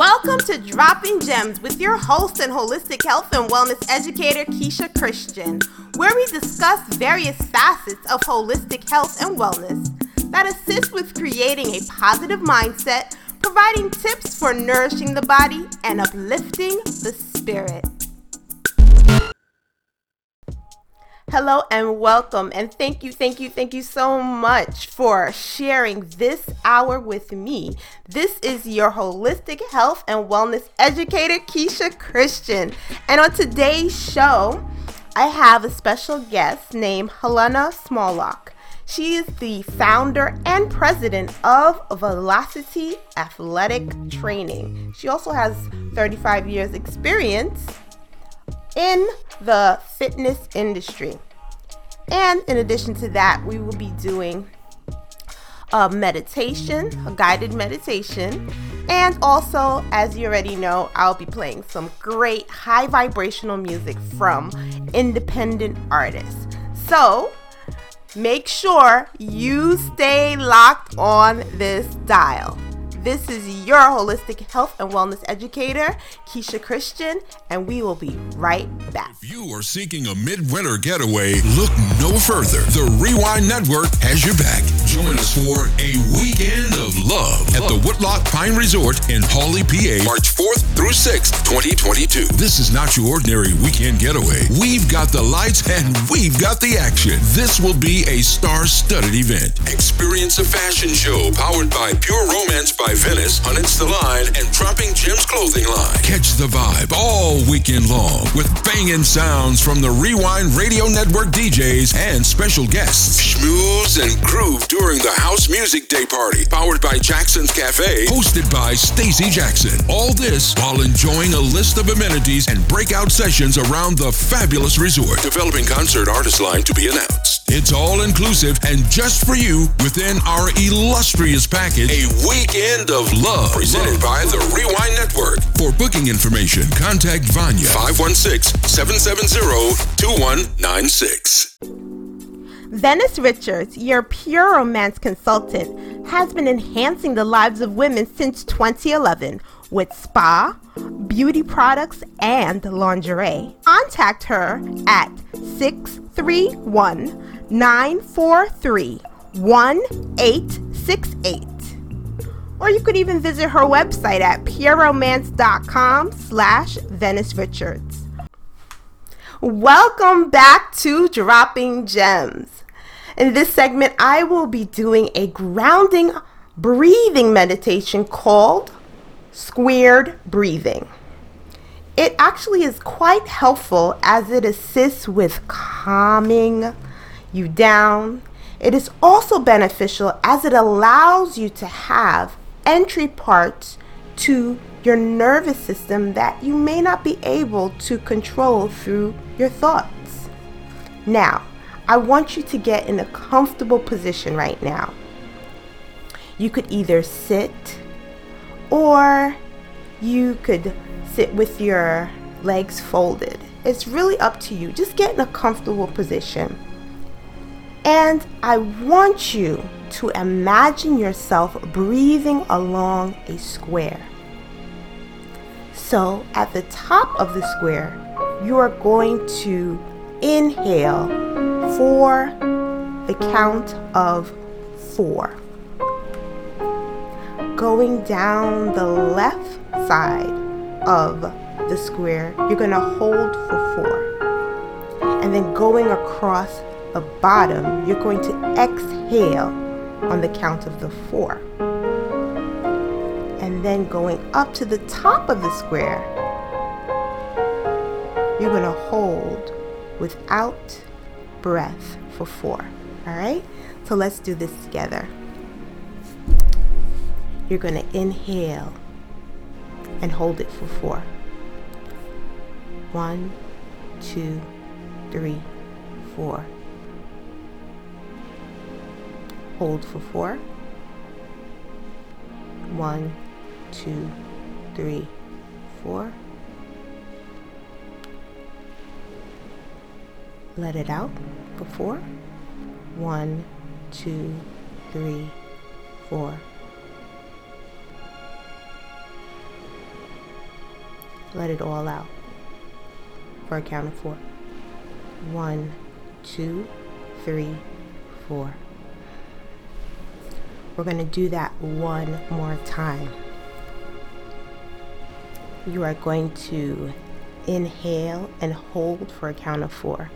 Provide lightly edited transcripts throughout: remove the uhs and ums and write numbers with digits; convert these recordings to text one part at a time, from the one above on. Welcome to Dropping Gems with your host and holistic health and wellness educator, Keisha Christian, where we discuss various facets of holistic health and wellness that assist with creating a positive mindset, providing tips for nourishing the body and uplifting the spirit. Hello and welcome, and thank you so much for sharing this hour with me. This is your holistic health and wellness educator, Keisha Christian. And on today's show, I have a special guest named Helena Smolak. She is the founder and president of Velocity Athletic Training. She also has 35 years experience in the fitness industry, and in addition to that, we will be doing a guided meditation, and also, as you already know, I'll be playing some great high vibrational music from independent artists. So make sure you stay locked on this dial. This is your holistic health and wellness educator, Keisha Christian, and we will be right back. If you are seeking a midwinter getaway, look no further. The Rewind Network has your back. Join us for a weekend of love at the Woodloch Pine Resort in Hawley, PA, March 4th through 6th, 2022. This is not your ordinary weekend getaway. We've got the lights and we've got the action. This will be a star-studded event. Experience a fashion show powered by Pure Romance by Venice on It's the Line and Dropping Gems clothing line. Catch the vibe all weekend long with banging sounds from the Rewind Radio Network DJs and special guests. Schmooze and groove during the house music day party powered by Jackson's Cafe, hosted by Stacy Jackson. All this while enjoying a list of amenities and breakout sessions around the fabulous resort. Developing concert artist line to be announced. It's all inclusive and just for you within our illustrious package, A Weekend of Love, presented by the Rewind Network. For booking information, contact Vanya 516-770-2196. Venice Richards, your Pure Romance consultant, has been enhancing the lives of women since 2011 with spa, beauty products, and lingerie. Contact her at 631-943-1868. Or you could even visit her website at pureromance.com/Venice Richards. Welcome back to Dropping Gems. In this segment, I will be doing a grounding breathing meditation called Squared Breathing. It actually is quite helpful as it assists with calming you down. It is also beneficial as it allows you to have entry parts to your nervous system that you may not be able to control through your thoughts. Now, I want you to get in a comfortable position right now. You could either sit, or you could sit with your legs folded. It's really up to you. Just get in a comfortable position. And I want you to imagine yourself breathing along a square. So at the top of the square, you are going to inhale for the count of 4. Going down the left side of the square, you're going to hold for 4. And then going across the bottom, you're going to exhale on the count of the 4. And then going up to the top of the square, you're going to hold without breath for 4. All right? So let's do this together. You're going to inhale and hold it for 4. 1, 2, 3, 4. Hold for 4. 1, 2, 3, 4. Let it out for 4. 1, 2, 3, 4. Let it all out. For a count of four. 1, 2, 3, 4. We're going to do that one more time. You are going to inhale and hold for a count of four.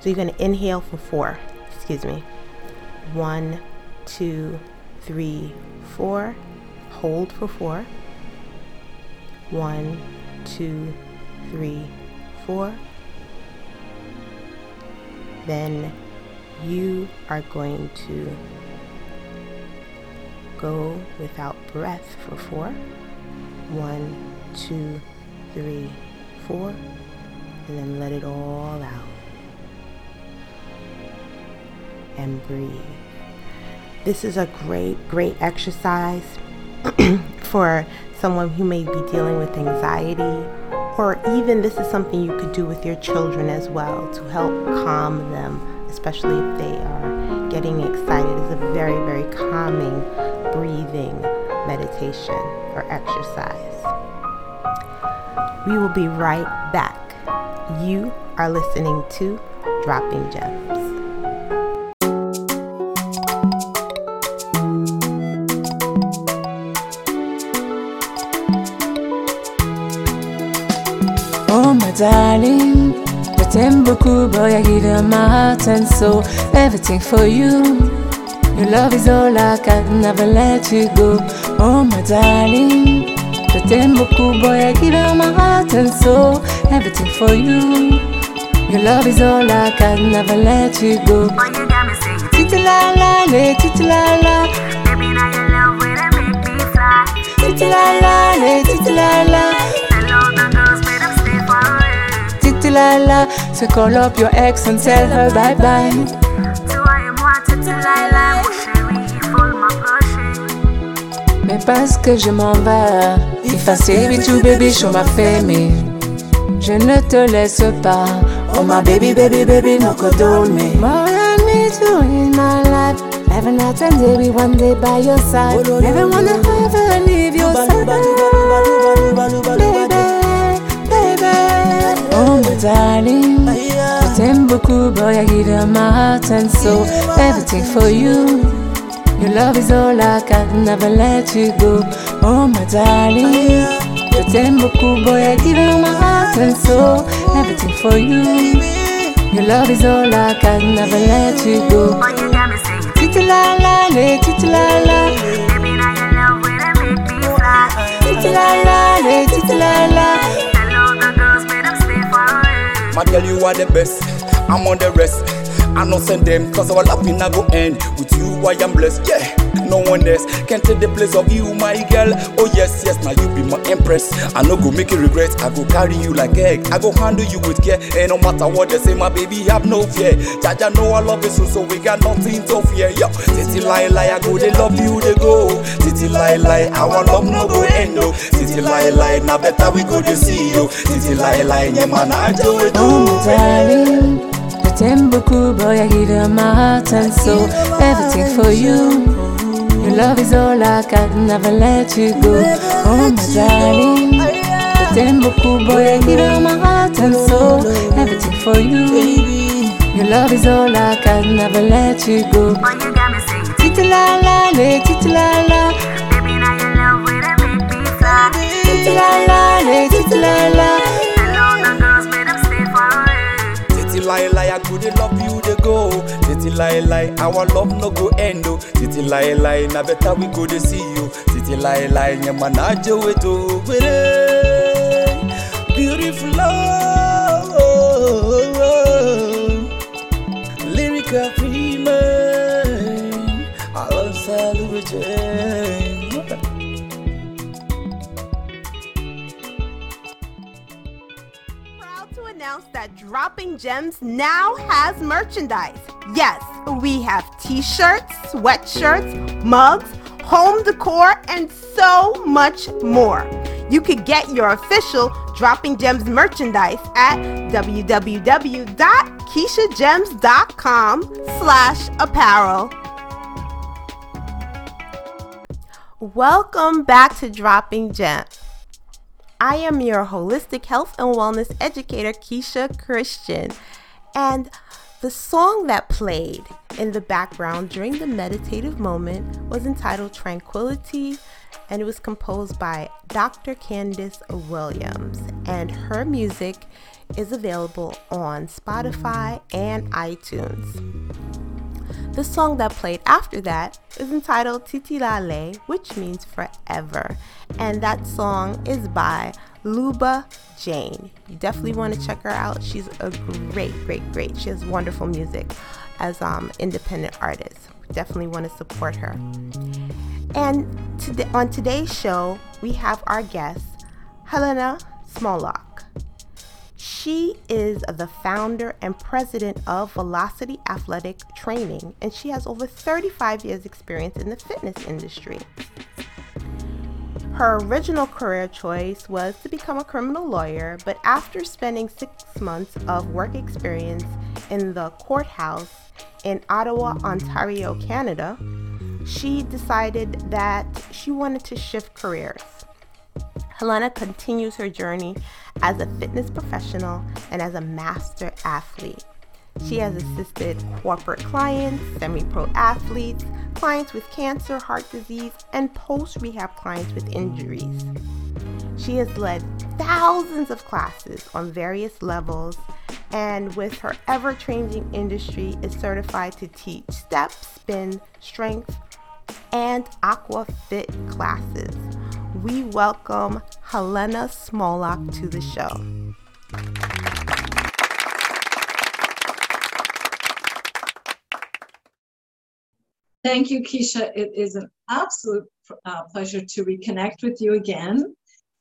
So you're going to inhale for four. 1, 2, 3, 4. Hold for four. 1, 2, 3, 4. Then you are going to go without breath for four. 1, 2, 3, 4. And then let it all out. And breathe. This is a great exercise for someone who may be dealing with anxiety, or even this is something you could do with your children as well to help calm them, especially if they are getting excited. It's a very calming breathing meditation or exercise. We will be right back. You are listening to Dropping Gems. Darling, I t'aime beaucoup, boy, I give you my heart and soul, everything for you. Your love is all I can, never let you go. Oh my darling, I t'aime beaucoup, boy, I give you my heart and soul, everything for you. Your love is all I can, never let you go. Boy, you got me singing titi-la-la, le titi-la-la. Baby, now your love will make me fly. Titi-la-la, le titi-la-la. La la, so call up your ex and tell her bye bye. So I am wanted to lie là, chérie, il faut m'approcher. Mais parce que je m'en vais, if I say baby to baby, show my family. Je ne te laisse pas. Oh my baby, baby, baby, no condole me. More than me too in my life. Every night and day, we one day by your side. Never wanna have and leave your side. Darling, I t'aime beaucoup, boy, I give you my heart and soul, everything for you. Your love is all I can, never let you go. Oh my darling, I t'aime beaucoup, boy, I give you my heart and soul, everything for you. Your love is all I can, never let you go. Titi-la-la, le titi-la-la. Baby, now your love will make me fly. Titi-la-la, le titi-la-la. My girl, you are the best, I'm on the rest. I don't send them, cause our love will not go end. With you I am blessed, yeah, no one else can take the place of you, my girl. Oh yes, yes, now you be my empress. I no go make you regret, I go carry you like egg. I go handle you with care, and no matter what they say, my baby have no fear. Jaja know I love you so we got nothing to fear, yo. Titi lie lie, I go, they love you, they go. Titi lie lie, our love no go end, no. Titi lie lie, now better we go to see you. Titi lie lie, yeah man, I do it, do. I t'aime beaucoup, boy, I give you my heart and soul, everything for you. Your love is all I can, never let you go. Oh my darling, I t'aime beaucoup, boy, I give you my heart and soul, everything for you. Your love is all I can, never let you go. Titi-la-la, le titi-la-la. Baby, now your love will make me fly. Titi-la-la, le titi-la-la. Lie lie, I couldn't love you to go. Titi lie lie, our love no go end. Titi lie lie, now better we go to see you. Titi lie lie, yeah man, I do it over it. Beautiful love, lyrical female, I love Luba Jane. That Dropping Gems now has merchandise. Yes, we have t-shirts, sweatshirts, mugs, home decor, and so much more. You could get your official Dropping Gems merchandise at www.KeishaGems.com/apparel. Welcome back to Dropping Gems. I am your holistic health and wellness educator, Keisha Christian, and the song that played in the background during the meditative moment was entitled Tranquility, and it was composed by Dr. Candace Williams, and her music is available on Spotify and iTunes. The song that played after that is entitled Titilale, which means forever. And that song is by Luba Jane. You definitely want to check her out. She's a great. She has wonderful music as independent artist. Definitely want to support her. And on today's show, we have our guest, Helena Smolak. She is the founder and president of Velocity Athletic Training, and she has over 35 years experience in the fitness industry. Her original career choice was to become a criminal lawyer, but after spending 6 months of work experience in the courthouse in Ottawa, Ontario, Canada, she decided that she wanted to shift careers. Helena continues her journey as a fitness professional and as a master athlete. She has assisted corporate clients, semi-pro athletes, clients with cancer, heart disease, and post-rehab clients with injuries. She has led thousands of classes on various levels, and with her ever-changing industry is certified to teach step, spin, strength, and aqua fit classes. We welcome Helena Smolak to the show. Thank you, Keisha. It is an absolute pleasure to reconnect with you again.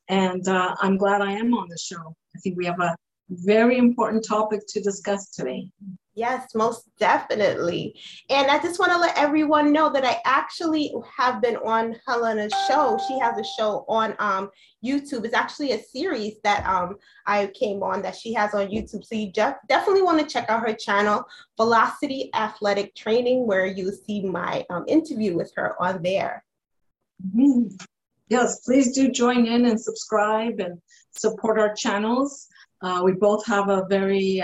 And I'm glad I am on the show. I think we have a very important topic to discuss today. Yes, most definitely. And I just want to let everyone know that I actually have been on Helena's show. She has a show on YouTube. It's actually a series that I came on that she has on YouTube. So you definitely want to check out her channel, Velocity Athletic Training, where you see my interview with her on there. Mm-hmm. Yes, please do join in and subscribe and support our channels. We both have a very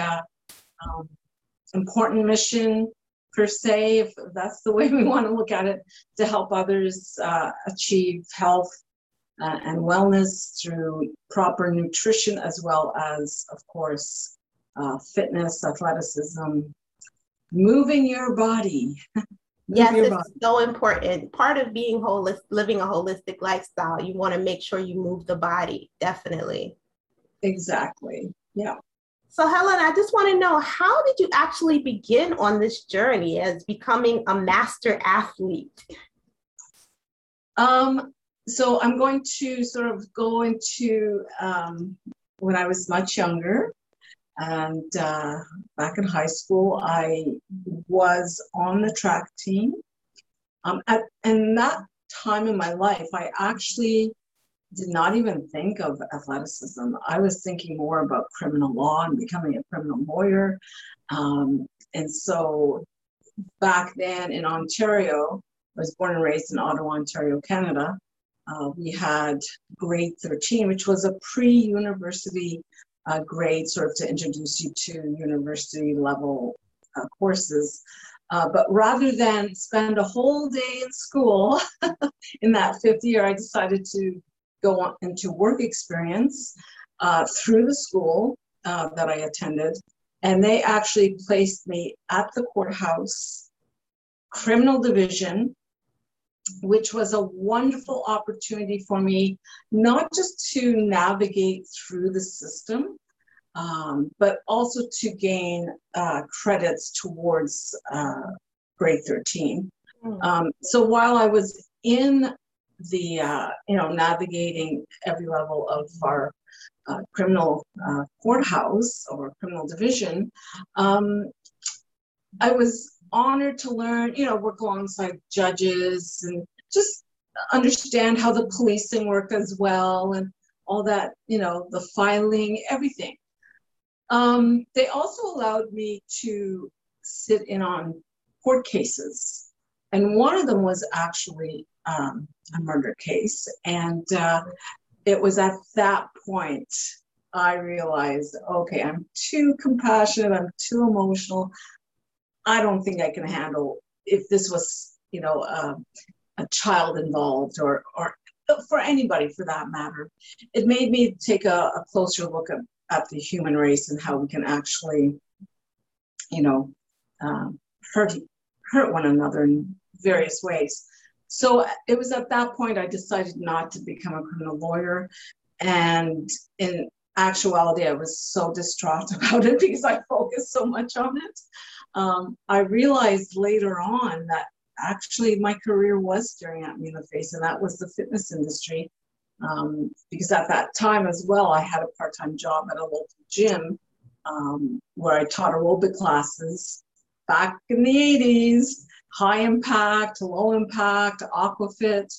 important mission per se, if that's the way we want to look at it, to help others achieve health and wellness through proper nutrition, as well as, of course, fitness, athleticism, moving your body. Yes, it's so important. Part of being holistic, living a holistic lifestyle, you want to make sure you move the body, definitely. Exactly, yeah. So Helena, I just want to know, how did you actually begin on this journey as becoming a master athlete? So I'm going to sort of go into when I was much younger, and back in high school, I was on the track team. And that time in my life, I actually did not even think of athleticism. I was thinking more about criminal law and becoming a criminal lawyer. And so back then in Ontario, I was born and raised in Ottawa, Ontario, Canada. We had grade 13, which was a pre-university grade, sort of to introduce you to university level courses. But rather than spend a whole day in school in that fifth year, I decided to go on into work experience through the school that I attended. And they actually placed me at the courthouse, criminal division, which was a wonderful opportunity for me, not just to navigate through the system, but also to gain credits towards grade 13. So while I was in the navigating every level of our criminal courthouse or criminal division, I was honored to learn, work alongside judges and just understand how the policing worked as well, and all that, the filing, everything. They also allowed me to sit in on court cases, and one of them was actually a murder case. And it was at that point I realized, okay, I'm too compassionate, I'm too emotional. I don't think I can handle if this was, you know, a child involved or for anybody for that matter. It made me take a closer look at the human race and how we can actually, you know, hurt one another in various ways. So it was at that point I decided not to become a criminal lawyer. And in actuality, I was so distraught about it because I focused so much on it. I realized later on that actually my career was staring at me in the face, and that was the fitness industry. Because at that time as well, I had a part-time job at a local gym where I taught aerobic classes back in the 80s, high impact, low impact, aquafit.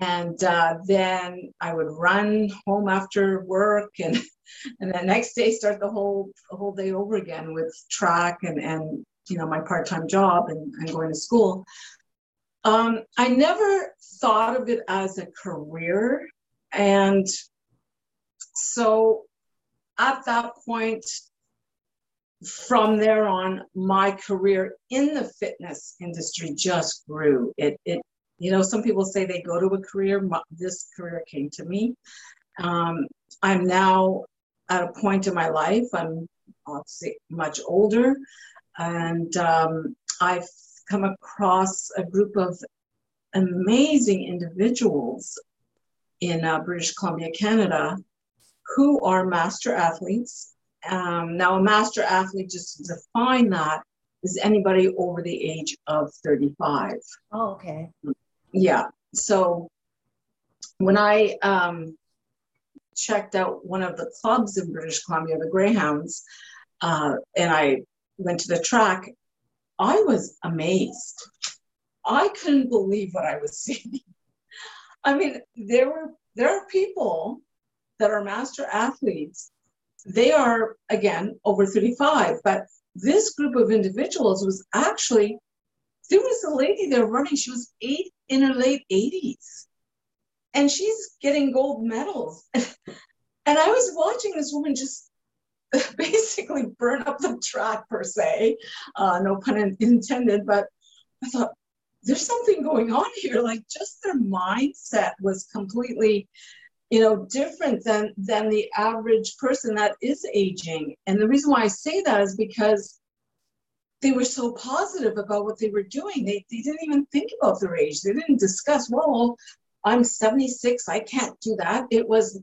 And then I would run home after work and the next day start the whole day over again with track and you know, my part-time job and going to school. I never thought of it as a career. And so at that point, from there on, my career in the fitness industry just grew. It you know, some people say they go to a career. This career came to me. I'm now at a point in my life. I'm obviously much older, and I've come across a group of amazing individuals in British Columbia, Canada, who are master athletes. Now, a master athlete, just to define that, is anybody over the age of 35. Oh, okay. Yeah. So when I checked out one of the clubs in British Columbia, the Greyhounds, and I went to the track, I was amazed. I couldn't believe what I was seeing. I mean, there are people that are master athletes. They are, again, over 35, but this group of individuals was actually, there was a lady there running, she was in her late 80s, and she's getting gold medals. And I was watching this woman just basically burn up the track, per se, no pun intended, but I thought, there's something going on here. Like, just their mindset was completely, you know, different than the average person that is aging. And the reason why I say that is because they were so positive about what they were doing. They didn't even think about their age. They didn't discuss, well, I'm 76, I can't do that. It was,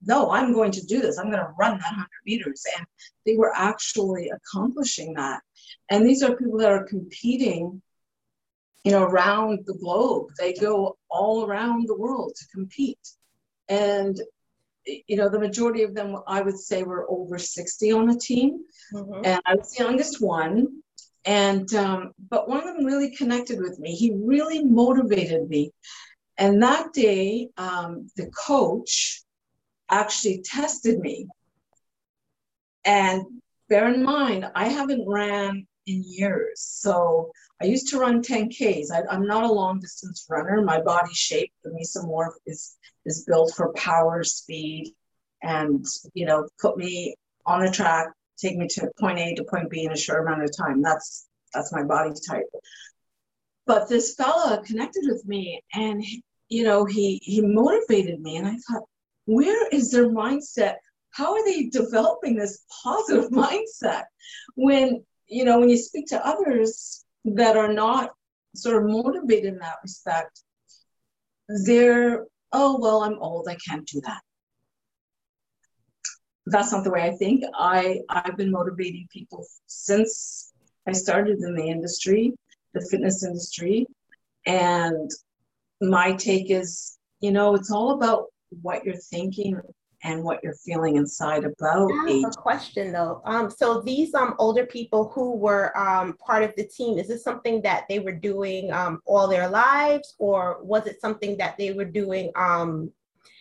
no, I'm going to do this. I'm going to run that 100 meters. And they were actually accomplishing that. And these are people that are competing, you know, around the globe. They go all around the world to compete. And, you know, the majority of them, I would say, were over 60 on the team. Mm-hmm. And I was the youngest one. And, but one of them really connected with me. He really motivated me. And that day, the coach actually tested me. And bear in mind, I haven't ran in years. So I used to run 10Ks. I'm not a long distance runner. My body shape, the mesomorph, is built for power, speed, and, you know, put me on a track, take me to point A to point B in a short amount of time. That's my body type. But this fella connected with me, and, you know, he motivated me. And I thought, where is their mindset? How are they developing this positive mindset when, you know, when you speak to others that are not sort of motivated in that respect, they're, oh, well, I'm old, I can't do that. That's not the way I think. I've been motivating people since I started in the industry, the fitness industry. And my take is, you know, it's all about what you're thinking and what you're feeling inside about age. I have a question though. So these older people who were part of the team, is this something that they were doing all their lives, or was it something that they were doing,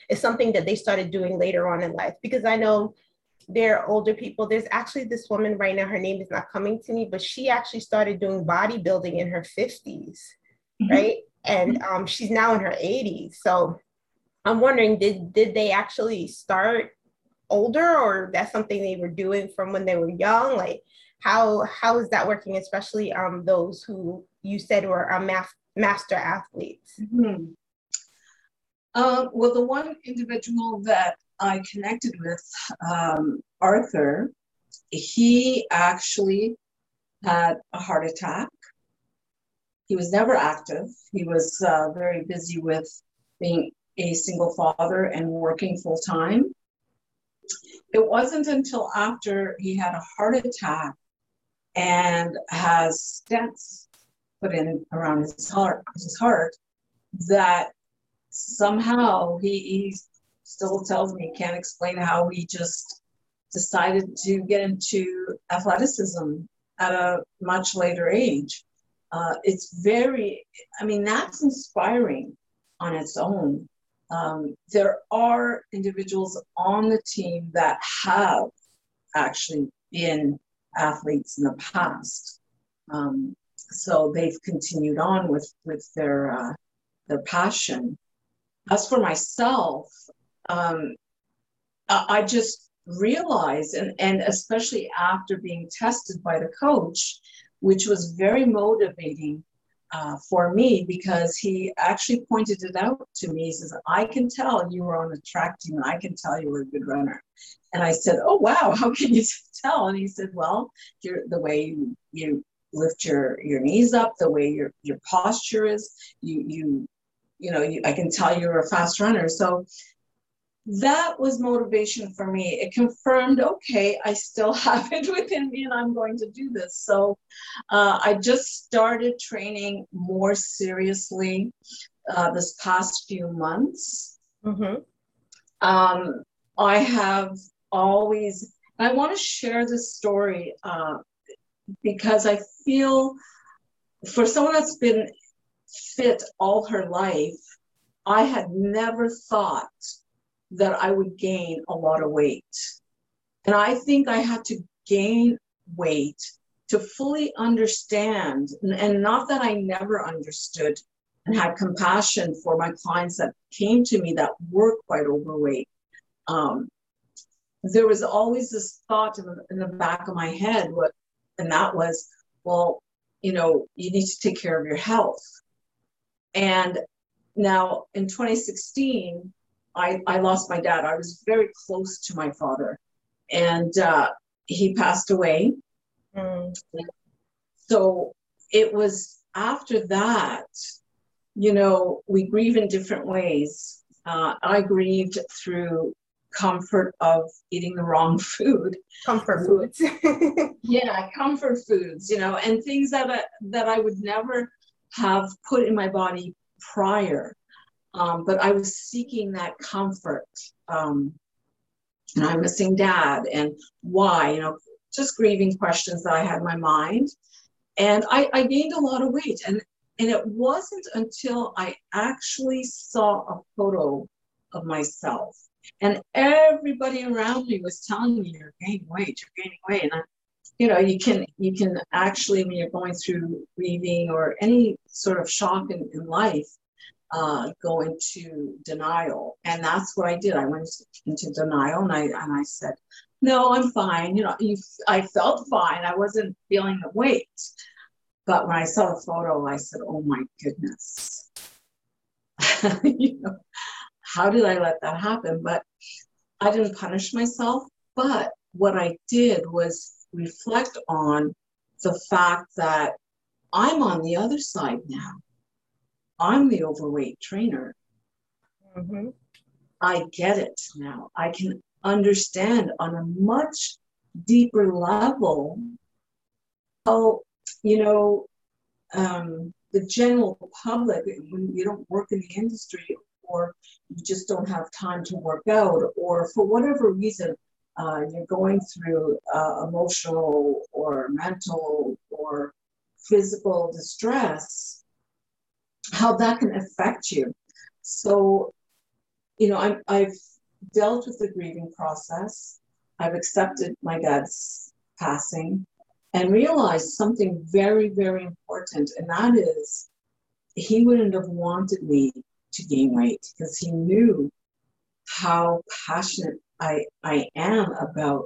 is something that they started doing later on in life? Because I know there are older people. There's actually this woman right now, her name is not coming to me, but she actually started doing bodybuilding in her 50s, mm-hmm. right? And she's now in her 80s. So I'm wondering, did they actually start older, or that's something they were doing from when they were young? Like, how is that working, especially those who you said were master athletes? Mm-hmm. Well, the one individual that I connected with, Arthur, he actually had a heart attack. He was never active. He was very busy with being a single father and working full time. It wasn't until after he had a heart attack and has stents put in around his heart, that somehow he still tells me, can't explain how he just decided to get into athleticism at a much later age. That's inspiring on its own. There are individuals on the team that have actually been athletes in the past. So they've continued on with their passion. As for myself, I just realized, and especially after being tested by the coach, which was very motivating for me, because he actually pointed it out to me. He says, I can tell you were on the track team, and I can tell you were a good runner. And I said, oh, wow, how can you tell? And he said, well, the way you lift your knees up, the way your posture is, I can tell you're a fast runner. So that was motivation for me. It confirmed, okay, I still have it within me and I'm going to do this. So I just started training more seriously this past few months. Mm-hmm. I have always, and I want to share this story because I feel for someone that's been fit all her life, I had never thought that I would gain a lot of weight. And I think I had to gain weight to fully understand, and not that I never understood and had compassion for my clients that came to me that were quite overweight. There was always this thought in the back of my head, and that was, well, you need to take care of your health. And now in 2016, I lost my dad. I was very close to my father, and he passed away. Mm. So it was after that, we grieve in different ways. I grieved through comfort of eating the wrong food. Comfort foods. Yeah, comfort foods, and things that I would never have put in my body prior. But I was seeking that comfort, and I'm missing dad, and why, just grieving questions that I had in my mind. And I gained a lot of weight, and it wasn't until I actually saw a photo of myself, and everybody around me was telling me, you're gaining weight. And you can actually, when you're going through grieving or any sort of shock in life, go into denial. And that's what I did. I went into denial, and I said, no, I'm fine. I felt fine. I wasn't feeling the weight. But when I saw the photo, I said, oh my goodness, how did I let that happen? But I didn't punish myself. But what I did was reflect on the fact that I'm on the other side now. I'm the overweight trainer. Mm-hmm. I get it now. I can understand on a much deeper level how, the general public, when you don't work in the industry, or you just don't have time to work out, or for whatever reason, you're going through emotional or mental or physical distress, how that can affect you. So, I've dealt with the grieving process. I've accepted my dad's passing and realized something very, very important. And that is he wouldn't have wanted me to gain weight because he knew how passionate I am about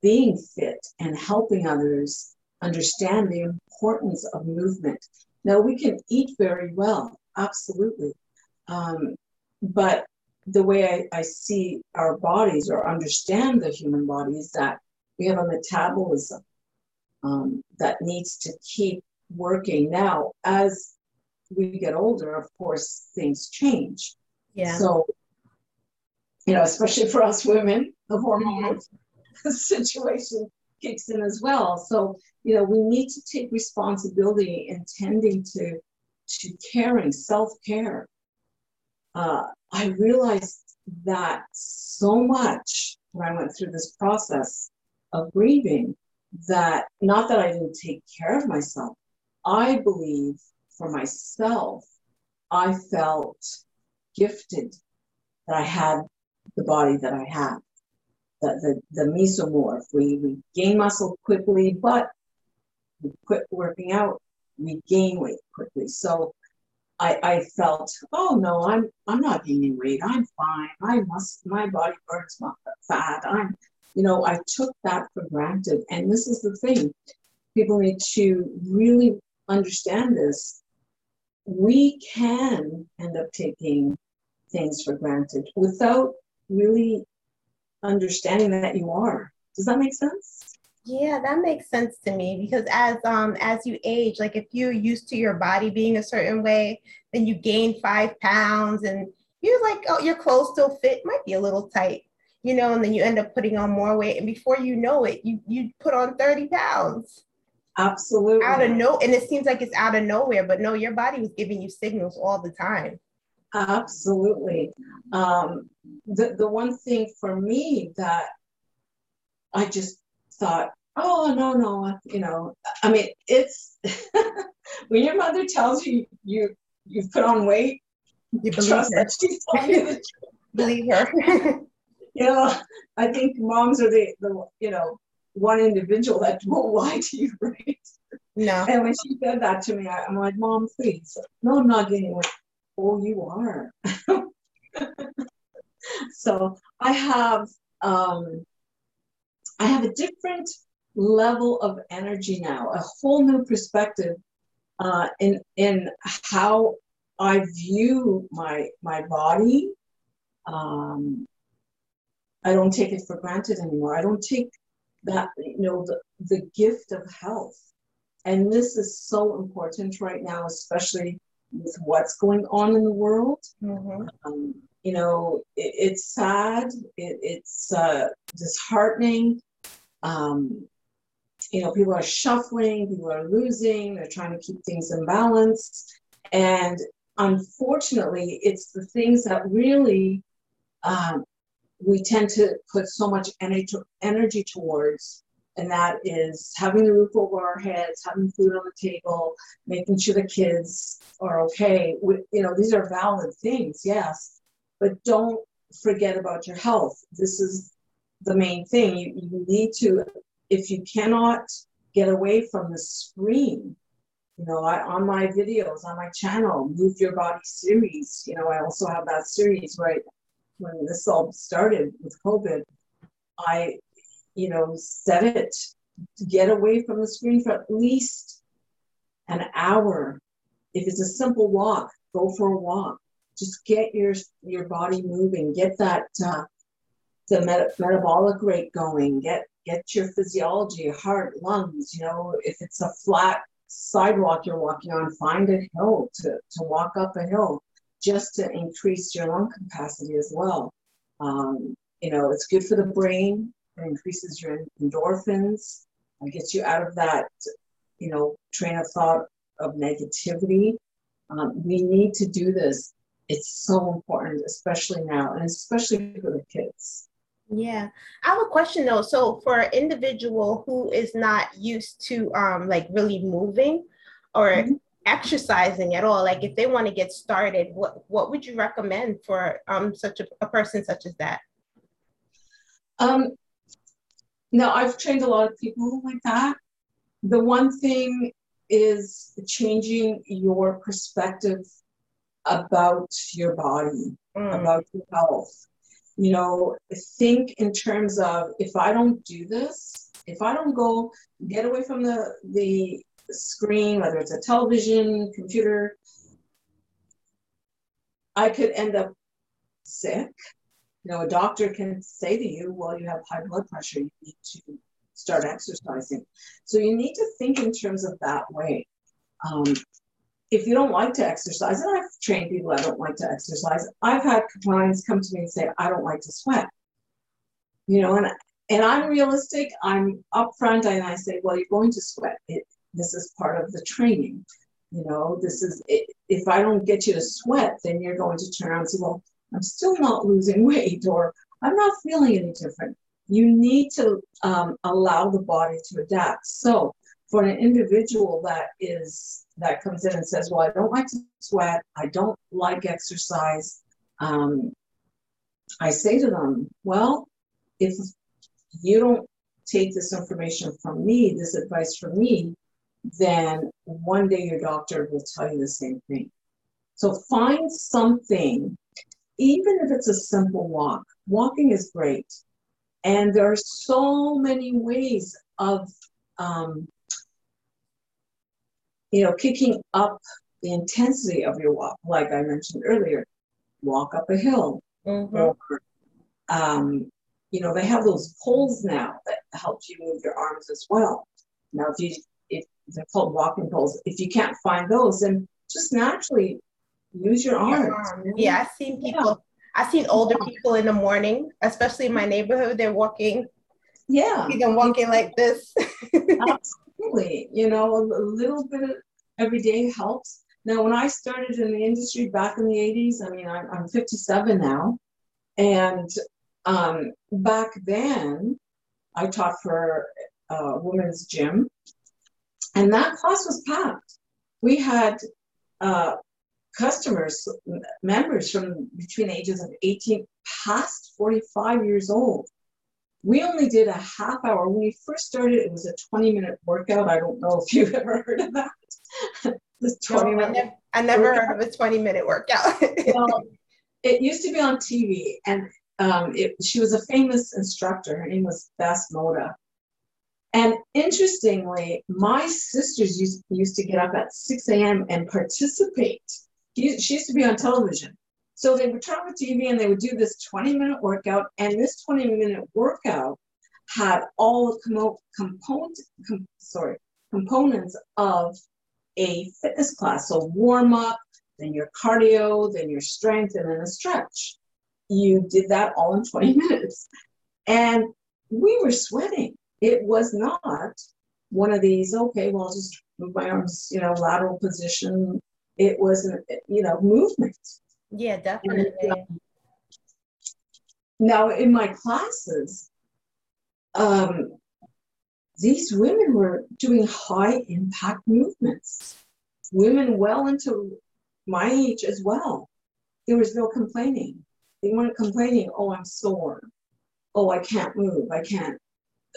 being fit and helping others understand the importance of movement. Now, we can eat very well, absolutely. But the way I see our bodies or understand the human body is that we have a metabolism that needs to keep working. Now, as we get older, of course, things change. Yeah. So, you know, especially for us women, the hormonal situation kicks in as well. So, you know, we need to take responsibility in tending to caring, self-care. I realized that so much when I went through this process of grieving, that not that I didn't take care of myself, I believe for myself, I felt gifted that I had the body that I had, the mesomorph. We gain muscle quickly, but we quit working out, we gain weight quickly. So I felt, oh no, I'm not gaining weight. I'm fine. My body burns my fat. I took that for granted. And this is the thing. People need to really understand this. We can end up taking things for granted without really understanding that you are. Does that make sense? Yeah, that makes sense to me, because as you age, like if you're used to your body being a certain way, then you gain 5 pounds and you're like, oh, your clothes still fit, might be a little tight, you know, and then you end up putting on more weight. And before you know it, you put on 30 pounds. Absolutely. And it seems like it's out of nowhere, but no, your body was giving you signals all the time. Absolutely. The one thing for me that I just thought, oh, no, you know, I mean, it's when your mother tells you you've put on weight, you trust her. That she's telling you the truth. Believe her. You know, I think moms are the one individual that won't lie to you, right? No. And when she said that to me, I'm like, Mom, please. No, I'm not getting weight. Oh, you are. So I have a different level of energy now, a whole new perspective in how I view my body. I don't take it for granted anymore. I don't take that, the gift of health. And this is so important right now, especially with what's going on in the world. Mm-hmm. It's sad. It's disheartening. People are shuffling, people are losing, they're trying to keep things in balance. And unfortunately, it's the things that really we tend to put so much energy towards, and that is having the roof over our heads, having food on the table, making sure the kids are okay. These are valid things, yes, but don't forget about your health. This is the main thing. You need to, if you cannot get away from the screen, on my videos, on my channel, Move Your Body series, I also have that series right when this all started with COVID. I set it to get away from the screen for at least an hour. If it's a simple walk, go for a walk. Just get your body moving. Get that metabolic rate going. Get your physiology, heart, lungs. If it's a flat sidewalk you're walking on, find a hill to walk up a hill, just to increase your lung capacity as well. It's good for the brain. It increases your endorphins and gets you out of that, train of thought of negativity. We need to do this. It's so important, especially now, and especially for the kids. Yeah. I have a question though. So for an individual who is not used to really moving or mm-hmm. exercising at all, like if they want to get started, what would you recommend for such a person such as that? Now, I've trained a lot of people like that. The one thing is changing your perspective about your body, about your health. You know, think in terms of, if I don't do this, if I don't go get away from the screen, whether it's a television, computer, I could end up sick. You know, a doctor can say to you, well, you have high blood pressure, you need to start exercising. So you need to think in terms of that way. If you don't like to exercise, and I've trained people, I don't like to exercise. I've had clients come to me and say, I don't like to sweat. You know, and I'm realistic, I'm upfront, and I say, well, you're going to sweat. This is part of the training. You know, this is, if I don't get you to sweat, then you're going to turn around and say, well, I'm still not losing weight, or I'm not feeling any different. You need to allow the body to adapt. So for an individual that comes in and says, well, I don't like to sweat, I don't like exercise, I say to them, well, if you don't take this information from me, this advice from me, then one day your doctor will tell you the same thing. So find something, even if it's a simple walk. Walking is great. And there are so many ways of you know, kicking up the intensity of your walk, like I mentioned earlier, walk up a hill. Mm-hmm. Or, you know, they have those poles now that help you move your arms as well. Now, if they're called walking poles, if you can't find those, then just naturally use your arms. Yeah, I've seen people. Yeah. I've seen older people in the morning, especially in my neighborhood. They're walking. Yeah, you can walk in like this. Absolutely, you know, a little bit of every day helps. Now, when I started in the industry back in the 80s, I mean, I'm 57 now, and back then, I taught for a women's gym, and that class was packed. We had customers, members from between the ages of 18 past 45 years old. We only did a half hour. When we first started, it was a 20-minute workout. I don't know if you've ever heard of that. This 20-minute. No, I never heard of a 20-minute workout. Well, it used to be on TV, and she was a famous instructor. Her name was Bess Moda. And interestingly, my sisters used to get up at 6 a.m. and participate. She used to be on television. So they would turn on the TV and they would do this 20-minute workout. And this 20-minute workout had all the components of a fitness class. So warm-up, then your cardio, then your strength, and then a stretch. You did that all in 20 minutes. And we were sweating. It was not one of these, okay, well, I'll just move my arms, you know, lateral position. It was, you know, movement. Yeah, definitely. And, now, in my classes, these women were doing high-impact movements. Women well into my age as well. There was no complaining. They weren't complaining, oh, I'm sore. Oh, I can't move. I can't.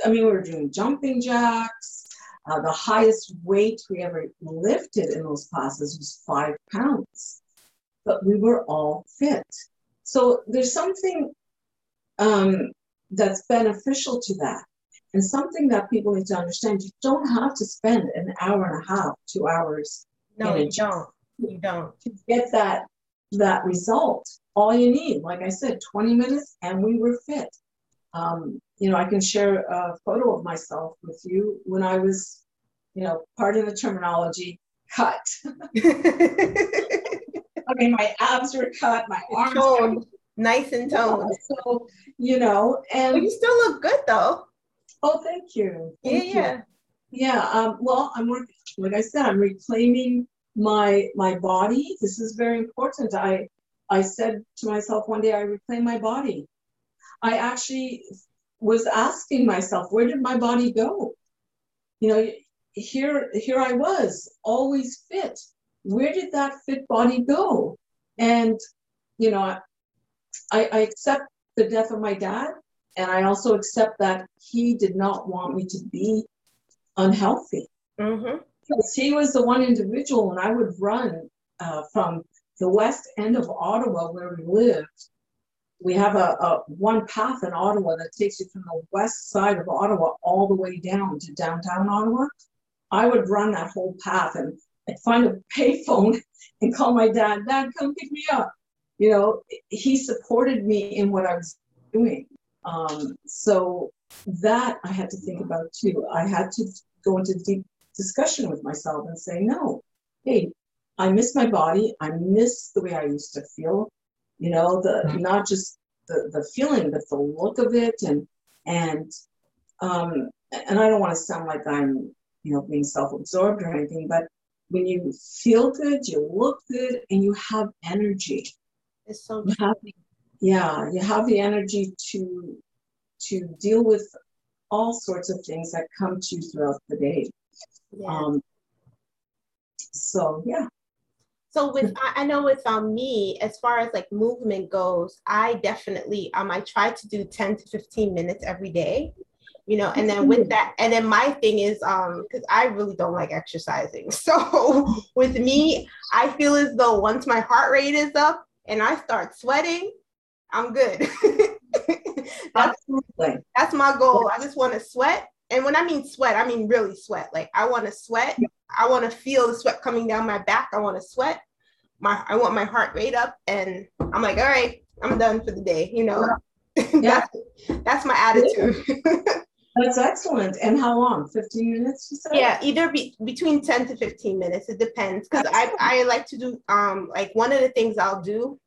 I mean, we were doing jumping jacks. The highest weight we ever lifted in those classes was 5 pounds. But we were all fit. So there's something that's beneficial to that, and something that people need to understand. You don't have to spend an hour and a half, 2 hours. No, you don't. You don't. To get that result, all you need, like I said, 20 minutes, and we were fit. You know, I can share a photo of myself with you when I was, you know, pardon the terminology, cut. I mean, my abs were cut, my arms were nice and toned. So, you know, and well, you still look good though. Oh, thank you. Thank you. Well, I'm working, like I said, I'm reclaiming my body. This is very important. I said to myself one day, I reclaim my body. I actually was asking myself, where did my body go? You know, here I was, always fit. Where did that fit body go? And, you know, I accept the death of my dad, and I also accept that he did not want me to be unhealthy. Mm-hmm. She was the one individual, and I would run from the west end of Ottawa where we lived. We have a one path in Ottawa that takes you from the west side of Ottawa all the way down to downtown Ottawa. I would run that whole path, and I'd find a payphone and call my dad, "Dad, come pick me up." You know, he supported me in what I was doing. So that I had to think about too. I had to go into deep discussion with myself and say, no, hey, I miss my body. I miss the way I used to feel, you know, the not just the feeling, but the look of it. And I don't want to sound like I'm, you know, being self-absorbed or anything, but when you feel good, you look good, and you have energy. It's so happy. Yeah, you have the energy to deal with all sorts of things that come to you throughout the day. Yeah. So yeah. So with I know with me, as far as like movement goes, I definitely I try to do 10 to 15 minutes every day. You know, and then with that, and then my thing is, because I really don't like exercising. So with me, I feel as though once my heart rate is up and I start sweating, I'm good. Absolutely. That's my goal. I just want to sweat. And when I mean sweat, I mean really sweat. Like I want to sweat. I want to feel the sweat coming down my back. I want to sweat. I want my heart rate up, and I'm like, all right, I'm done for the day. You know, yeah. that's my attitude. That's excellent. And how long? 15 minutes, you said? Yeah, either between 10 to 15 minutes. It depends. Because I like to do, like one of the things I'll do,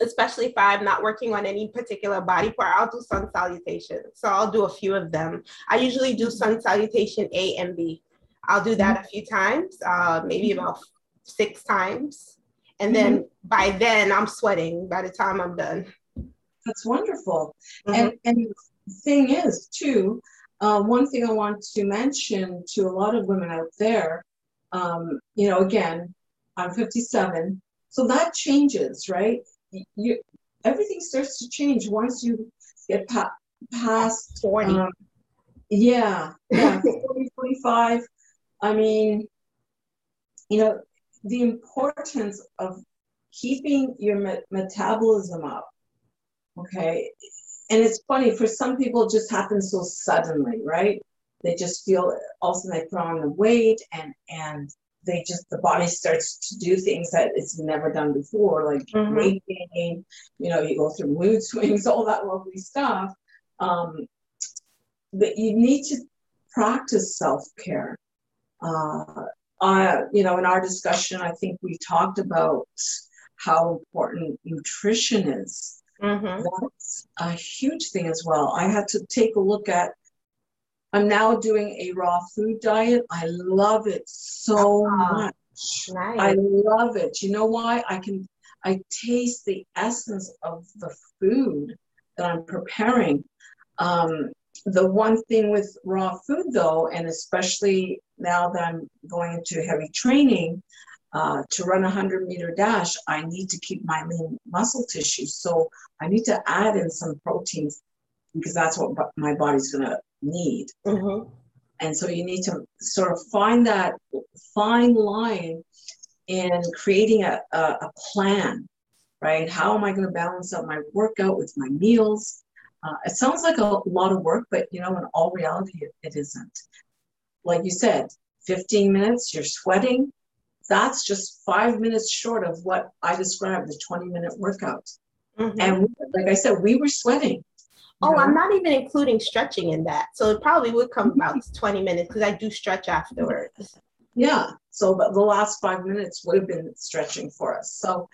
especially if I'm not working on any particular body part, I'll do sun salutation. So I'll do a few of them. I usually do sun salutation A and B. I'll do that a few times, maybe about 6 times. And then by then I'm sweating by the time I'm done. That's wonderful. And the thing is, too, one thing I want to mention to a lot of women out there, you know, again, I'm 57, so that changes, right? Everything starts to change once you get past 40. Yeah, 40, 45. I mean, you know, the importance of keeping your metabolism up, okay? And it's funny, for some people, it just happens so suddenly, right? They just feel, also they throw on the weight, and they just, the body starts to do things that it's never done before, like weight gain, you know, you go through mood swings, all that lovely stuff. But you need to practice self-care. You know, in our discussion, I think we talked about how important nutrition is. That's a huge thing as well. I had to take a look at, I'm now doing a raw food diet. I love it so much. Nice. I love it. You know why? I taste the essence of the food that I'm preparing. The one thing with raw food though, and especially now that I'm going into heavy training, to run a 100-meter dash, I need to keep my lean muscle tissue. So I need to add in some proteins because that's what my body's going to need. And so you need to sort of find that fine line in creating a plan, right? How am I going to balance out my workout with my meals? It sounds like a lot of work, but, you know, in all reality, it isn't. Like you said, 15 minutes, you're sweating. That's just 5 minutes short of what I described, the 20-minute workout. And we, like I said, we were sweating. Oh, know? I'm not even including stretching in that. So it probably would come about 20 minutes because I do stretch afterwards. Yeah. So but the last 5 minutes would have been stretching for us. So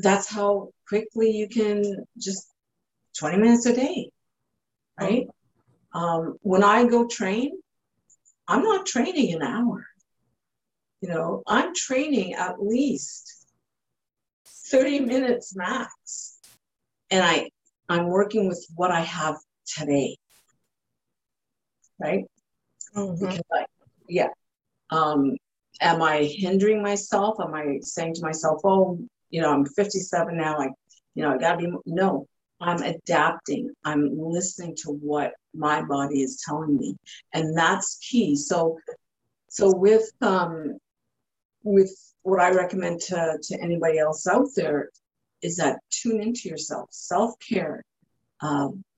that's how quickly you can just 20 minutes a day, right? When I go train, I'm not training an hour. You know, I'm training at least 30 minutes max, and I'm working with what I have today, right? Because am I hindering myself? Am I saying to myself, oh, you know, I'm 57 now, like, you know, I gotta be, no, I'm adapting. I'm listening to what my body is telling me, and that's key. So So with what I recommend to anybody else out there is that tune into yourself, self-care,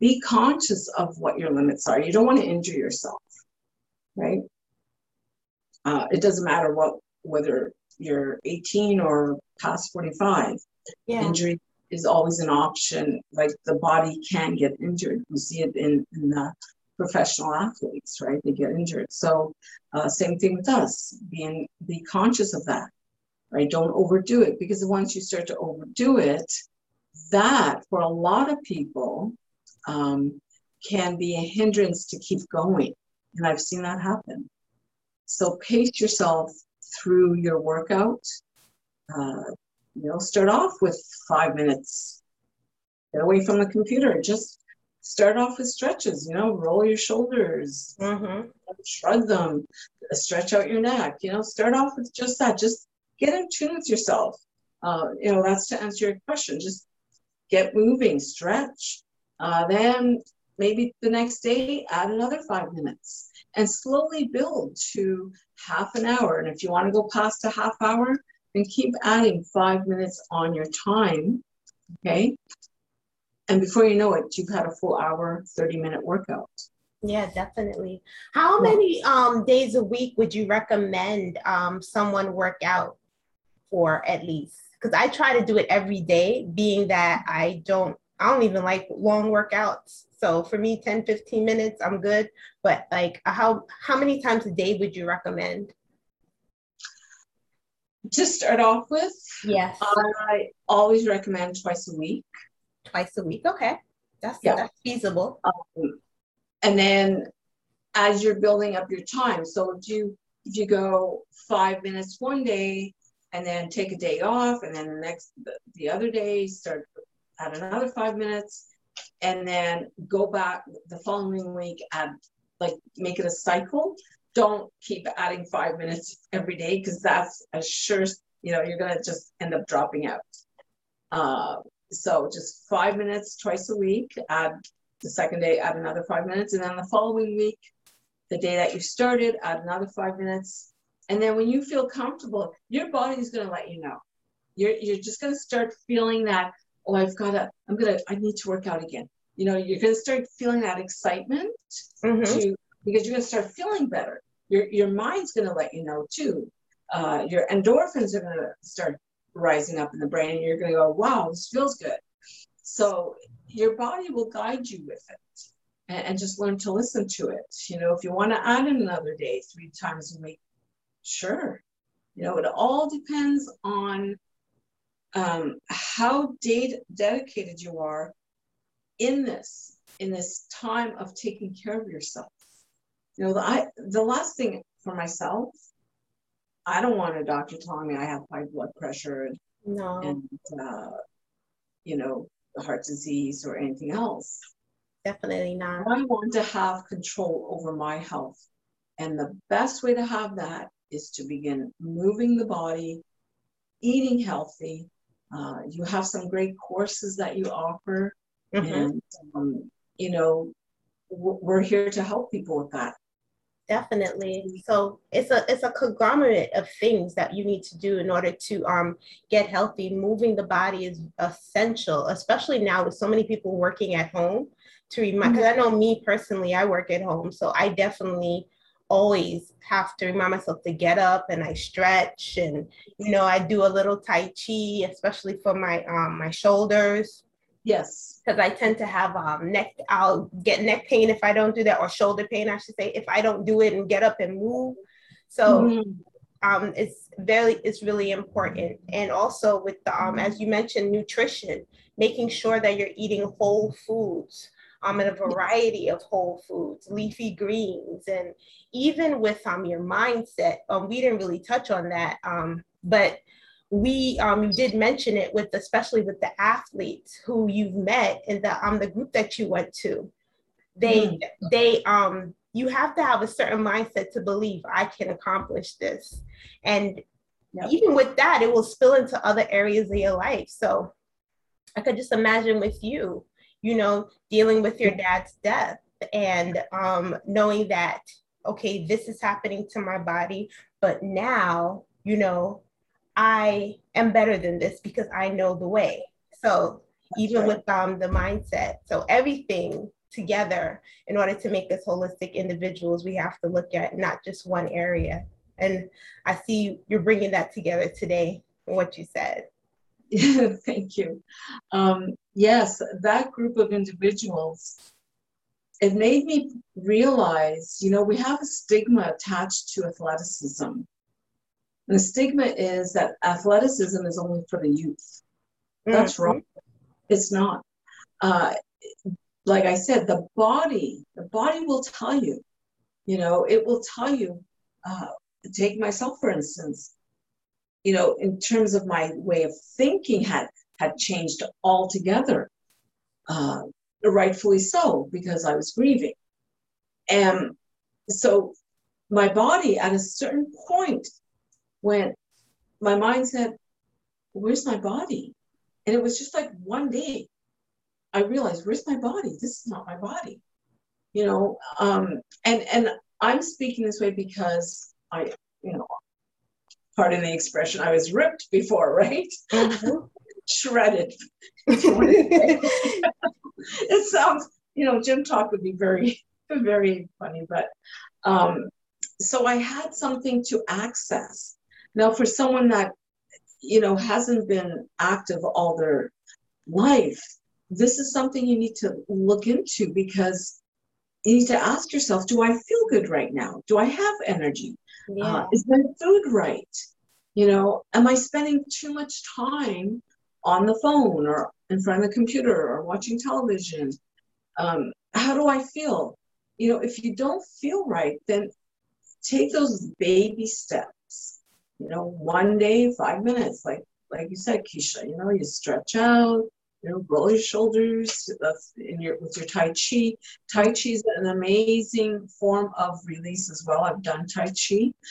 be conscious of what your limits are. You don't want to injure yourself, right? It doesn't matter whether you're 18 or past 45. Yeah. Injury is always an option. Like, the body can get injured. You see it in the professional athletes, right? They get injured. So same thing with us. Be conscious of that, right? Don't overdo it, because once you start to overdo it, that for a lot of people can be a hindrance to keep going. And I've seen that happen. So pace yourself through your workout. Start off with 5 minutes. Get away from the computer. Just start off with stretches. Roll your shoulders, shrug them, stretch out your neck. Start off with just that. Just get in tune with yourself. That's to answer your question. Just get moving, stretch. Then maybe the next day, add another 5 minutes. And slowly build to half an hour. And if you want to go past a half hour, then keep adding 5 minutes on your time, okay? And before you know it, you've had a full hour, 30-minute workout. Yeah, definitely. How many days a week would you recommend someone work out for, at least? Because I try to do it every day, being that I don't even like long workouts. So for me, 10, 15 minutes, I'm good. But like, how many times a day would you recommend? To start off with? Yes. I always recommend twice a week. Twice a week, okay. That's feasible. And then as you're building up your time, so if you go 5 minutes one day and then take a day off, and then the other day start at another 5 minutes, and then go back the following week, make it a cycle. Don't keep adding 5 minutes every day, because that's a sure, you're going to just end up dropping out. So just 5 minutes twice a week, add the second day, add another 5 minutes. And then the following week, the day that you started, add another 5 minutes. And then when you feel comfortable, your body is going to let you know. You're just going to start feeling that, oh, I need to work out again. You're going to start feeling that excitement because you're going to start feeling better. Your mind's going to let you know too. Your endorphins are going to start rising up in the brain, and you're going to go, wow, this feels good. So your body will guide you with it, and just learn to listen to it. If you want to add in another day, 3 times a week, sure. It all depends on how dedicated you are in this time of taking care of yourself. The last thing for myself, I don't want a doctor telling me I have high blood pressure and the heart disease or anything else. Definitely not. I want to have control over my health, and the best way to have that is to begin moving the body, eating healthy. You have some great courses that you offer, and we're here to help people with that. Definitely. So it's a conglomerate of things that you need to do in order to get healthy. Moving the body is essential, especially now with so many people working at home. Because I know me personally, I work at home, so I definitely always have to remind myself to get up, and I stretch, and I do a little tai chi, especially for my my shoulders. Yes, because I tend to have neck. I'll get neck pain if I don't do that, or shoulder pain, I should say, if I don't do it and get up and move. So it's really important. And also with the as you mentioned, nutrition, making sure that you're eating whole foods. And a variety of whole foods, leafy greens, and even with your mindset. We didn't really touch on that, but we you did mention it especially with the athletes who you've met in the group that you went to. They you have to have a certain mindset to believe I can accomplish this, and even with that, it will spill into other areas of your life. So I could just imagine with you, dealing with your dad's death, and knowing that okay, this is happening to my body, but now, you know, I am better than this because I know the way. So even with the mindset, so everything together, in order to make us holistic individuals, we have to look at not just one area. And I see you're bringing that together today in what you said. Thank you. Yes, that group of individuals, it made me realize, you know, we have a stigma attached to athleticism. And the stigma is that athleticism is only for the youth. That's wrong. It's not. Like I said, the body will tell you, you know, it will tell you, take myself, for instance, you know, in terms of my way of thinking had changed altogether, rightfully so, because I was grieving. And so my body at a certain point went, my mind said, where's my body? And it was just like one day I realized, where's my body? This is not my body, you know? And I'm speaking this way because I, you know, pardon the expression, I was ripped before, right? Mm-hmm. Shredded. It sounds, you know, gym talk would be very, very funny, but so I had something to access. Now for someone that, you know, hasn't been active all their life, this is something you need to look into, because you need to ask yourself, do I feel good right now? Do I have energy? Yeah. Is my food right? You know, am I spending too much time on the phone or in front of the computer or watching television? How do I feel? You know, if you don't feel right, then take those baby steps, you know, one day, 5 minutes, like you said, Keisha, you know, you stretch out, you know, roll your shoulders. That's with your Tai Chi. Tai Chi is an amazing form of release as well. I've done Tai Chi.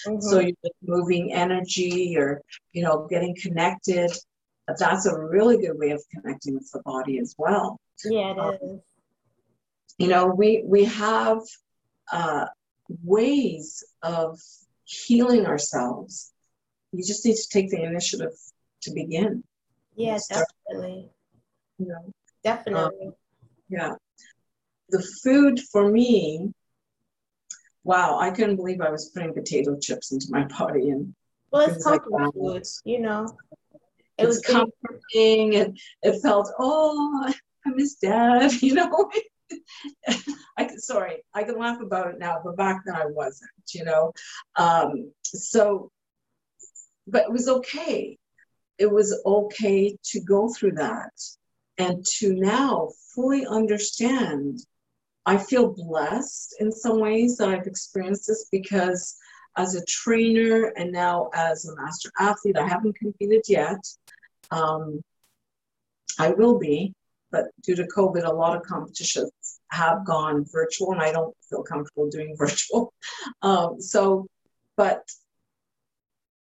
Mm-hmm. So you're moving energy or, you know, getting connected. That's a really good way of connecting with the body as well. Yeah, it is. You know, we have ways of healing ourselves. You just need to take the initiative to begin. Yeah, definitely. You know, definitely. Yeah. The food for me, wow, I couldn't believe I was putting potato chips into my body. And well, it's comfort food, you know. It was comforting, and it felt, oh, I miss Dad, you know. I can laugh about it now, but back then I wasn't, you know. But it was okay. It was okay to go through that. And to now fully understand, I feel blessed in some ways that I've experienced this, because as a trainer and now as a master athlete, I haven't competed yet. I will be, but due to COVID, a lot of competitions have gone virtual, and I don't feel comfortable doing virtual. But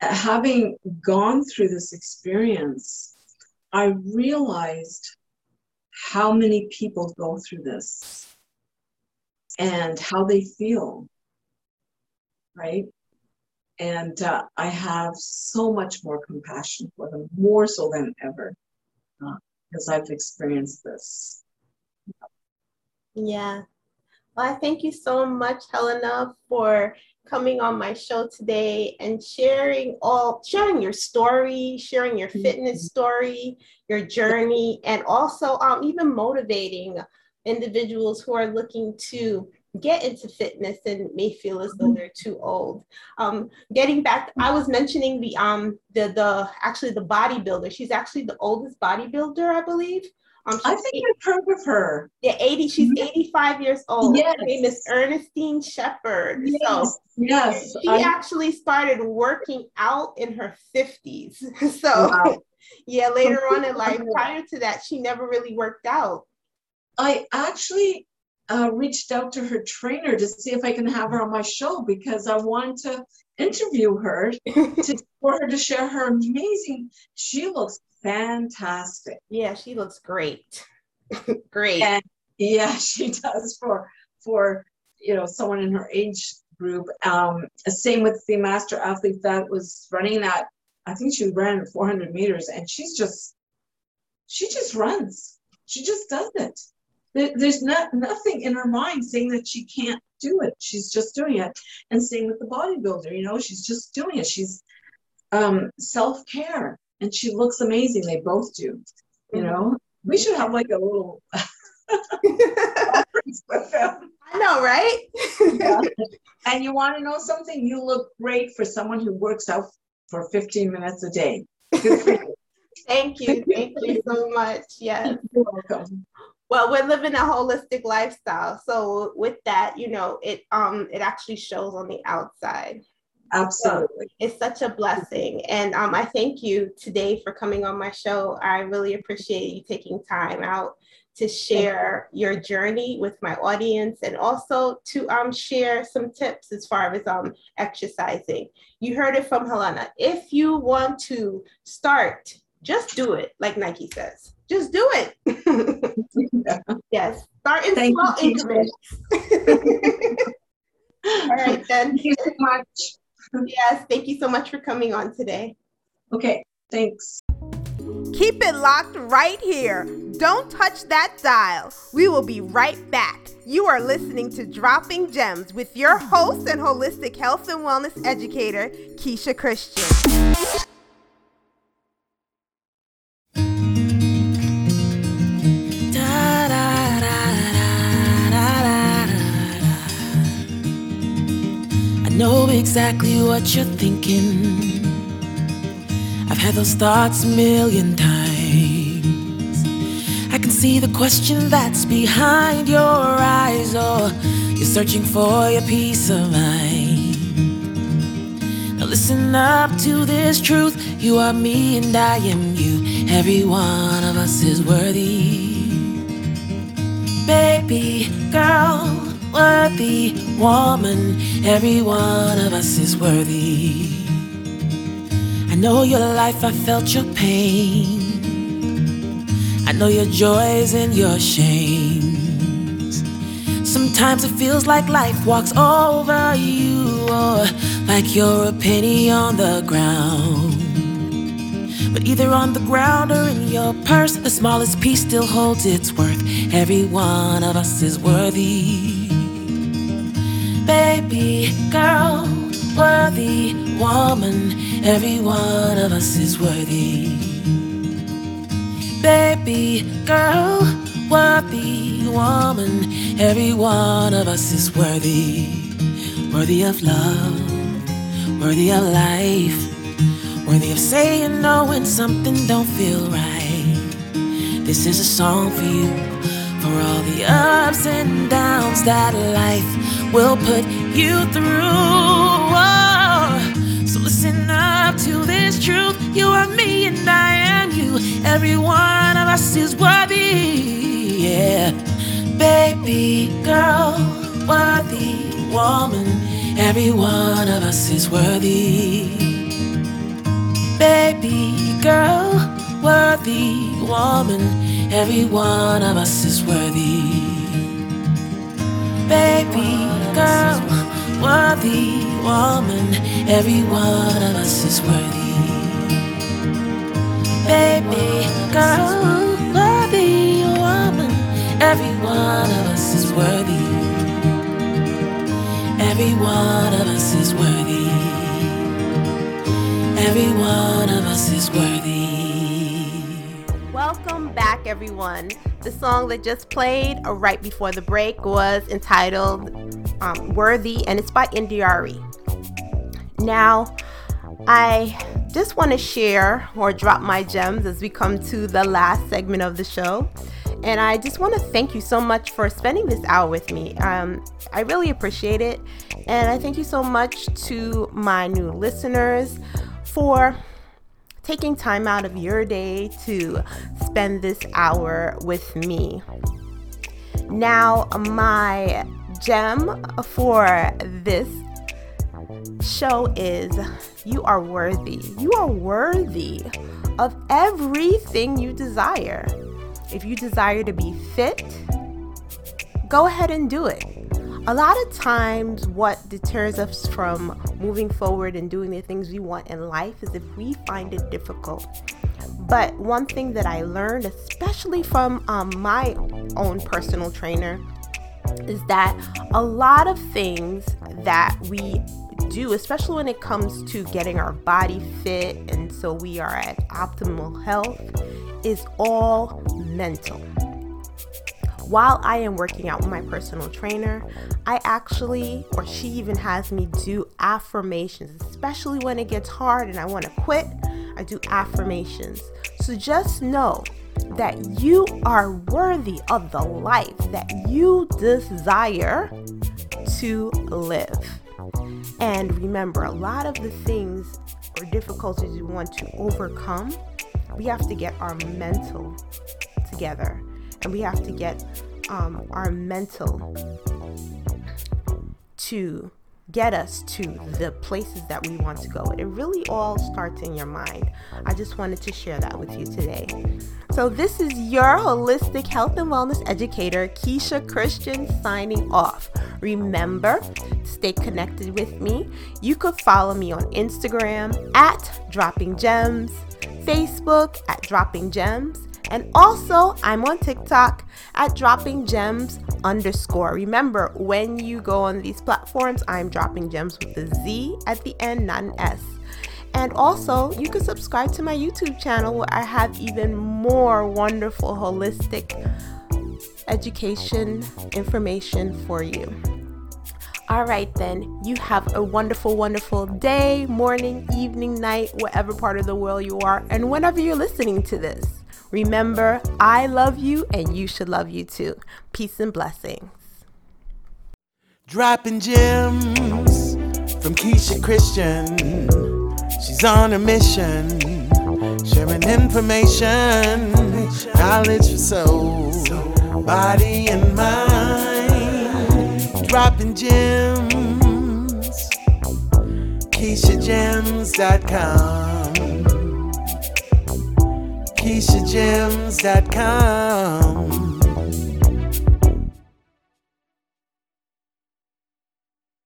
having gone through this experience, I realized how many people go through this and how they feel, right? And I have so much more compassion for them, more so than ever, because I've experienced this. Yeah. Well, I thank you so much, Helena, for coming on my show today and sharing your story, sharing your fitness story, your journey, and also even motivating individuals who are looking to get into fitness and may feel as though they're too old. Getting back, I was mentioning the bodybuilder. She's actually the oldest bodybuilder, I believe. I think I've heard of her. Yeah, 80. She's 85 years old. Yes. Her name is Ernestine Shepherd. Yes. She actually started working out in her 50s. So, wow. Yeah, later on in life, prior to that, she never really worked out. I actually reached out to her trainer to see if I can have her on my show, because I wanted to interview her for her to share her amazing. She looks fantastic. Yeah, she looks great. Great. And yeah, she does for you know, someone in her age group. Same with the master athlete that was running that. I think she ran 400 meters, and she just runs. She just does it. There's nothing in her mind saying that she can't do it. She's just doing it. And same with the bodybuilder, you know, she's just doing it. She's self-care, and she looks amazing. They both do, you know. We should have like a little conference with them. I know, right? Yeah. And you want to know something? You look great for someone who works out for 15 minutes a day. Good for you. Thank you. Thank you so much. Yes. You're welcome. Well, we're living a holistic lifestyle. So with that, you know, it actually shows on the outside. Absolutely. So it's such a blessing. And I thank you today for coming on my show. I really appreciate you taking time out to share your journey with my audience, and also to share some tips as far as exercising. You heard it from Helena. If you want to start, just do it, like Nike says. Just do it. Yeah. Yes. Start in small increments. All right, then. Thank you so much. Yes, thank you so much for coming on today. Okay, thanks. Keep it locked right here. Don't touch that dial. We will be right back. You are listening to Dropping Gems with your host and holistic health and wellness educator, Keisha Christian. Know exactly what you're thinking. I've had those thoughts a million times. I can see the question that's behind your eyes. Oh, you're searching for your peace of mind. Now listen up to this truth. You are me and I am you. Every one of us is worthy. Baby girl, worthy woman, every one of us is worthy. I know your life, I felt your pain. I know your joys and your shames. Sometimes it feels like life walks over you, or like you're a penny on the ground. But either on the ground or in your purse, the smallest piece still holds its worth. Every one of us is worthy. Baby girl, worthy woman, every one of us is worthy. Baby girl, worthy woman, every one of us is worthy. Worthy of love, worthy of life, worthy of saying no when something don't feel right. This is a song for you, for all the ups and downs that life we'll put you through. Oh, so listen up to this truth. You are me and I am you. Every one of us is worthy. Yeah. Baby girl, worthy woman, every one of us is worthy. Baby girl, worthy woman, every one of us is worthy. Baby girl, worthy woman, every one of us is worthy. Baby girl, worthy woman, every one of us is worthy. Every one of us is worthy. Every one of us is worthy. Welcome back, everyone. The song that just played right before the break was entitled Worthy, and it's by Indy Ari. Now, I just want to share or drop my gems as we come to the last segment of the show. And I just want to thank you so much for spending this hour with me. I really appreciate it. And I thank you so much to my new listeners for taking time out of your day to spend this hour with me. Now, my gem for this show is you are worthy. You are worthy of everything you desire. If you desire to be fit, go ahead and do it. A lot of times what deters us from moving forward and doing the things we want in life is if we find it difficult. But one thing that I learned, especially from my own personal trainer, is that a lot of things that we do, especially when it comes to getting our body fit and so we are at optimal health, is all mental. While I am working out with my personal trainer, I actually, or she even has me do affirmations, especially when it gets hard and I want to quit, I do affirmations. So just know that you are worthy of the life that you desire to live. And remember, a lot of the things or difficulties you want to overcome, we have to get our mental together. And we have to get our mental to get us to the places that we want to go. It really all starts in your mind. I just wanted to share that with you today. So this is your holistic health and wellness educator, Keisha Christian, signing off. Remember to stay connected with me. You could follow me on Instagram at Dropping Gems, Facebook at Dropping Gems, and also, I'm on TikTok at droppinggems_. Remember, when you go on these platforms, I'm Dropping Gems with a Z at the end, not an S. And also, you can subscribe to my YouTube channel where I have even more wonderful holistic education information for you. All right, then, you have a wonderful, wonderful day, morning, evening, night, whatever part of the world you are, and whenever you're listening to this. Remember, I love you and you should love you too. Peace and blessings. Dropping gems from Keisha Christian. She's on a mission, sharing information, knowledge for soul, body and mind. Dropping gems, KeishaGems.com. KeishaGems.com